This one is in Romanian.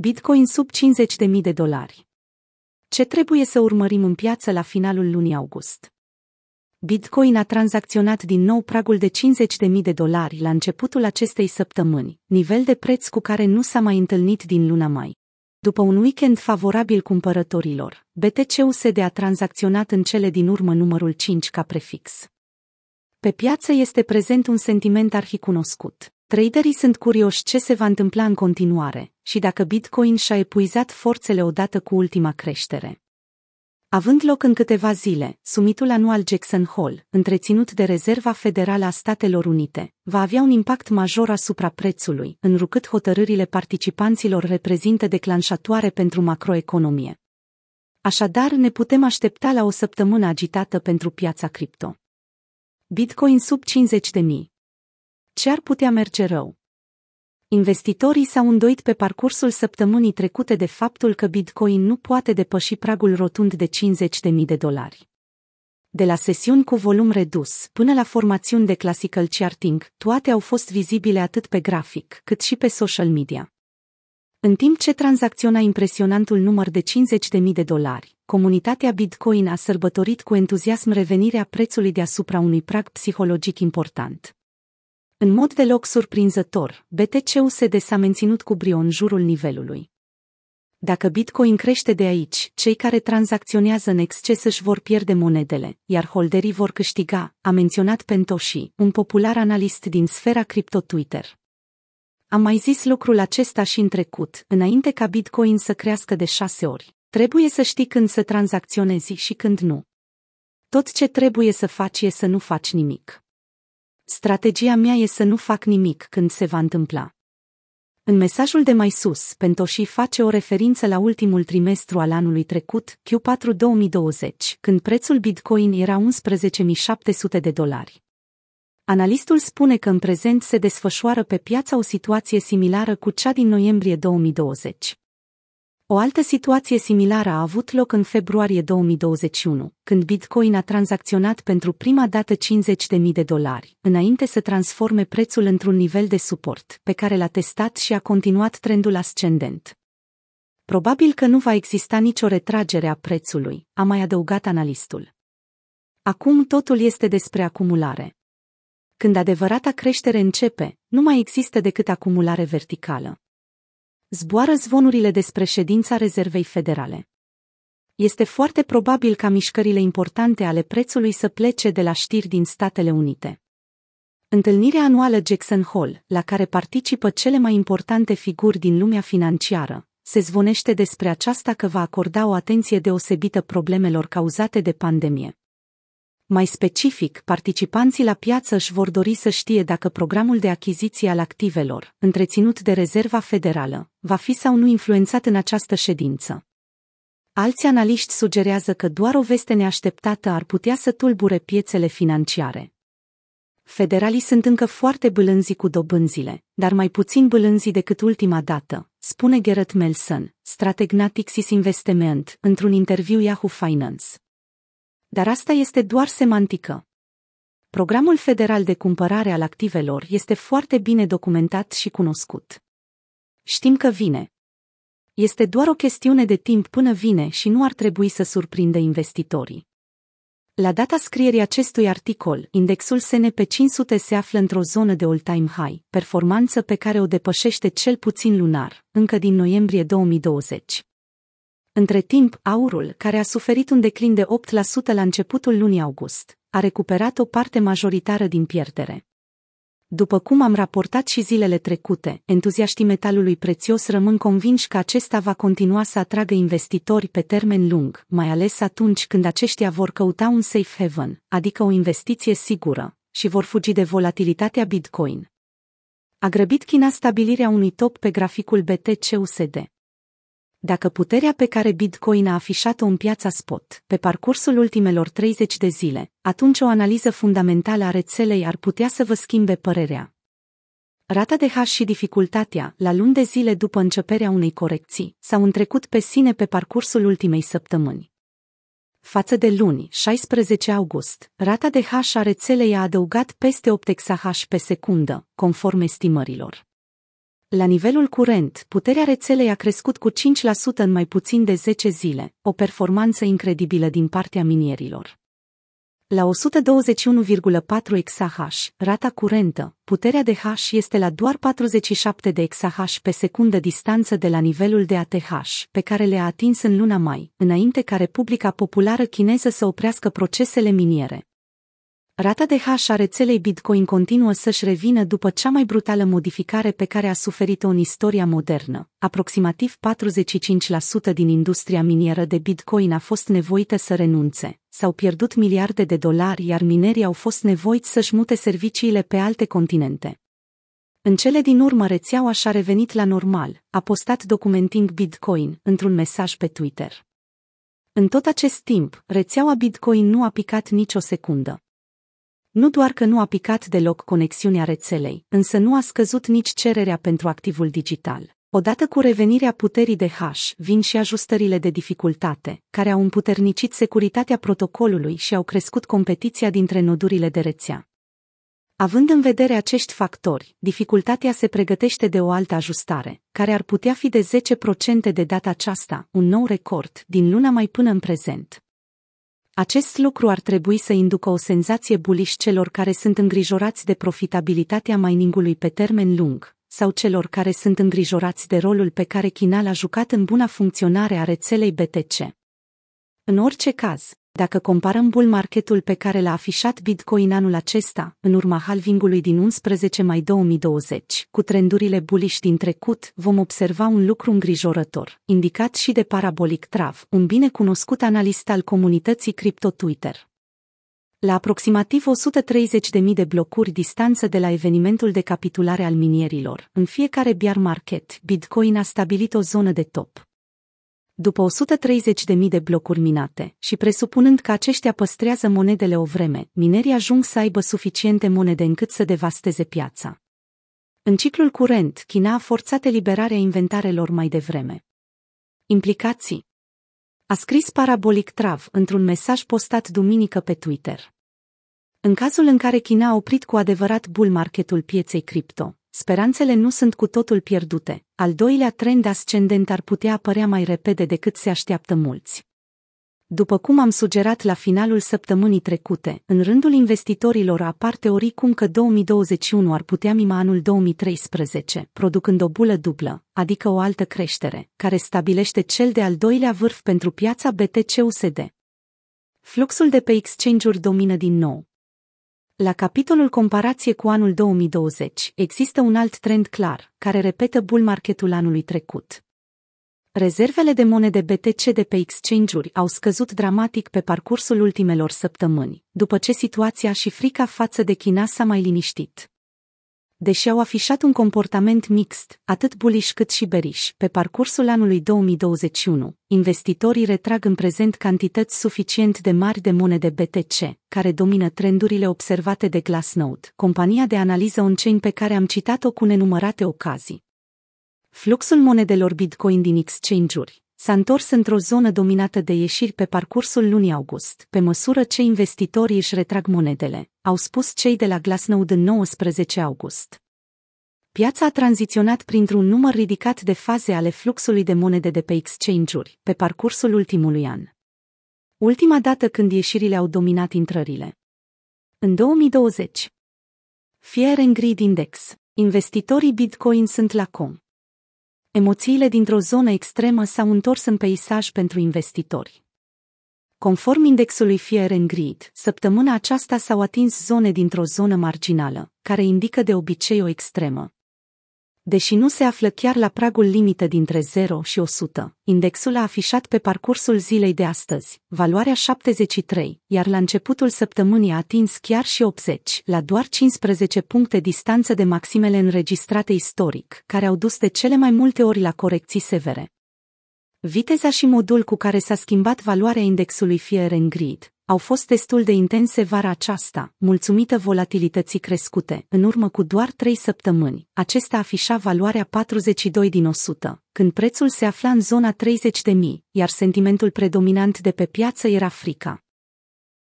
Bitcoin sub $50.000. Ce trebuie să urmărim în piață la finalul lunii august? Bitcoin a tranzacționat din nou pragul de $50.000 la începutul acestei săptămâni, nivel de preț cu care nu s-a mai întâlnit din luna mai. După un weekend favorabil cumpărătorilor, BTC-USD a tranzacționat în cele din urmă numărul 5 ca prefix. Pe piață este prezent un sentiment arhicunoscut. Traderii sunt curioși ce se va întâmpla în continuare și dacă Bitcoin și-a epuizat forțele odată cu ultima creștere. Având loc în câteva zile, summitul anual Jackson Hole, întreținut de Rezerva Federală a Statelor Unite, va avea un impact major asupra prețului, înrucât hotărârile participanților reprezintă declanșatoare pentru macroeconomie. Așadar, ne putem aștepta la o săptămână agitată pentru piața cripto. Bitcoin sub 50.000. Ce ar putea merge rău? Investitorii s-au îndoit pe parcursul săptămânii trecute de faptul că Bitcoin nu poate depăși pragul rotund de $50.000. De la sesiuni cu volum redus până la formațiuni de classical charting, toate au fost vizibile atât pe grafic cât și pe social media. În timp ce tranzacționa impresionantul număr de $50.000, comunitatea Bitcoin a sărbătorit cu entuziasm revenirea prețului deasupra unui prag psihologic important. În mod deloc surprinzător, BTC-USD s-a menținut cu brio în jurul nivelului. Dacă Bitcoin crește de aici, cei care tranzacționează în exces își vor pierde monedele, iar holderii vor câștiga, a menționat Pentoshi, un popular analist din sfera cripto Twitter. Am mai zis lucrul acesta și în trecut, înainte ca Bitcoin să crească de 6 ori. Trebuie să știi când să tranzacționezi și când nu. Tot ce trebuie să faci e să nu faci nimic. Strategia mea e să nu fac nimic când se va întâmpla. În mesajul de mai sus, Pentoshi face o referință la ultimul trimestru al anului trecut, Q4 2020, când prețul Bitcoin era $11.700. Analistul spune că în prezent se desfășoară pe piață o situație similară cu cea din noiembrie 2020. O altă situație similară a avut loc în februarie 2021, când Bitcoin a tranzacționat pentru prima dată $50.000, înainte să transforme prețul într-un nivel de suport, pe care l-a testat și a continuat trendul ascendent. Probabil că nu va exista nicio retragere a prețului, a mai adăugat analistul. Acum totul este despre acumulare. Când adevărata creștere începe, nu mai există decât acumulare verticală. Zboară zvonurile despre ședința Rezervei Federale. Este foarte probabil ca mișcările importante ale prețului să plece de la știri din Statele Unite. Întâlnirea anuală Jackson Hole, la care participă cele mai importante figuri din lumea financiară, se zvonește despre aceasta că va acorda o atenție deosebită problemelor cauzate de pandemie. Mai specific, participanții la piață își vor dori să știe dacă programul de achiziție al activelor, întreținut de Rezerva Federală, va fi sau nu influențat în această ședință. Alți analiști sugerează că doar o veste neașteptată ar putea să tulbure piețele financiare. Federalii sunt încă foarte bâlânzi cu dobânzile, dar mai puțin bâlânzi decât ultima dată, spune Garrett Melson, strateg Natixis Investment, într-un interviu Yahoo Finance. Dar asta este doar semantică. Programul federal de cumpărare al activelor este foarte bine documentat și cunoscut. Știm că vine. Este doar o chestiune de timp până vine și nu ar trebui să surprindă investitorii. La data scrierii acestui articol, indexul S&P 500 se află într-o zonă de all-time high, performanță pe care o depășește cel puțin lunar, încă din noiembrie 2020. Între timp, aurul, care a suferit un declin de 8% la începutul lunii august, a recuperat o parte majoritară din pierdere. După cum am raportat și zilele trecute, entuziaștii metalului prețios rămân convinși că acesta va continua să atragă investitori pe termen lung, mai ales atunci când aceștia vor căuta un safe haven, adică o investiție sigură, și vor fugi de volatilitatea Bitcoin. A grăbit China stabilirea unui top pe graficul BTC-USD. Dacă puterea pe care Bitcoin a afișat-o în piața spot, pe parcursul ultimelor 30 de zile, atunci o analiză fundamentală a rețelei ar putea să vă schimbe părerea. Rata de hash și dificultatea, la luni de zile după începerea unei corecții, s-au întrecut pe sine pe parcursul ultimei săptămâni. Față de luni, 16 august, rata de hash a rețelei a adăugat peste 8 exahash pe secundă, conform estimărilor. La nivelul curent, puterea rețelei a crescut cu 5% în mai puțin de 10 zile, o performanță incredibilă din partea minierilor. La 121,4 exahash, rata curentă, puterea de hash este la doar 47 de exahash pe secundă distanță de la nivelul de ATH, pe care le-a atins în luna mai, înainte ca Republica Populară Chineză să oprească procesele miniere. Rata de hash a rețelei Bitcoin continuă să-și revină după cea mai brutală modificare pe care a suferit-o în istoria modernă. Aproximativ 45% din industria minieră de Bitcoin a fost nevoită să renunțe, s-au pierdut miliarde de dolari, iar minerii au fost nevoiți să-și mute serviciile pe alte continente. În cele din urmă, rețeaua și-a revenit la normal, a postat Documenting Bitcoin într-un mesaj pe Twitter. În tot acest timp, rețeaua Bitcoin nu a picat nicio secundă. Nu doar că nu a picat deloc conexiunea rețelei, însă nu a scăzut nici cererea pentru activul digital. Odată cu revenirea puterii de hash, vin și ajustările de dificultate, care au împuternicit securitatea protocolului și au crescut competiția dintre nodurile de rețea. Având în vedere acești factori, dificultatea se pregătește de o altă ajustare, care ar putea fi de 10% de data aceasta, un nou record, din luna mai până în prezent. Acest lucru ar trebui să inducă o senzație bullish celor care sunt îngrijorați de profitabilitatea miningului pe termen lung, sau celor care sunt îngrijorați de rolul pe care China l-a jucat în buna funcționare a rețelei BTC. În orice caz, dacă comparăm bull marketul pe care l-a afișat Bitcoin anul acesta, în urma halvingului din 11 mai 2020, cu trendurile bullish din trecut, vom observa un lucru îngrijorător, indicat și de Parabolic Trav, un binecunoscut analist al comunității cripto Twitter. La aproximativ 130.000 de blocuri distanță de la evenimentul de capitulare al minierilor, în fiecare bear market, Bitcoin a stabilit o zonă de top. După 130.000 de blocuri minate și presupunând că aceștia păstrează monedele o vreme, minerii ajung să aibă suficiente monede încât să devasteze piața. În ciclul curent, China a forțat eliberarea inventarelor mai devreme. Implicații. A scris Parabolic Trav într-un mesaj postat duminică pe Twitter. În cazul în care China a oprit cu adevărat bull marketul pieței cripto, speranțele nu sunt cu totul pierdute. Al doilea trend ascendent ar putea apărea mai repede decât se așteaptă mulți. După cum am sugerat la finalul săptămânii trecute, în rândul investitorilor apar teorii cum că 2021 ar putea mima anul 2013, producând o bulă dublă, adică o altă creștere, care stabilește cel de-al doilea vârf pentru piața BTC-USD. Fluxul de pe exchange-uri domină din nou. La capitolul comparație cu anul 2020, există un alt trend clar, care repetă bull marketul anului trecut. Rezervele de monede BTC de pe exchange-uri au scăzut dramatic pe parcursul ultimelor săptămâni, după ce situația și frica față de China s-a mai liniștit. Deși au afișat un comportament mixt, atât bullish cât și bearish, pe parcursul anului 2021, investitorii retrag în prezent cantități suficient de mari de monede BTC, care domină trendurile observate de Glassnode, compania de analiză on-chain pe care am citat-o cu nenumărate ocazii. Fluxul monedelor Bitcoin din exchange-uri s-a întors într-o zonă dominată de ieșiri pe parcursul lunii august, pe măsură ce investitorii își retrag monedele, au spus cei de la Glassnode în 19 august. Piața a tranziționat printr-un număr ridicat de faze ale fluxului de monede de pe exchange-uri, pe parcursul ultimului an. Ultima dată când ieșirile au dominat intrările. În 2020. Fear and Greed Index. Investitorii Bitcoin sunt la com. Emoțiile dintr-o zonă extremă s-au întors în peisaj pentru investitori. Conform indexului Fear and Greed, săptămâna aceasta s-au atins zone dintr-o zonă marginală, care indică de obicei o extremă. Deși nu se află chiar la pragul limită dintre 0 și 100, indexul a afișat pe parcursul zilei de astăzi valoarea 73, iar la începutul săptămânii a atins chiar și 80, la doar 15 puncte distanță de maximele înregistrate istoric, care au dus de cele mai multe ori la corecții severe. Viteza și modul cu care s-a schimbat valoarea indexului Fear and Greed au fost destul de intense vara aceasta, mulțumită volatilității crescute. În urmă cu doar 3 săptămâni, acesta afișa valoarea 42 din 100, când prețul se afla în zona 30.000, iar sentimentul predominant de pe piață era frica.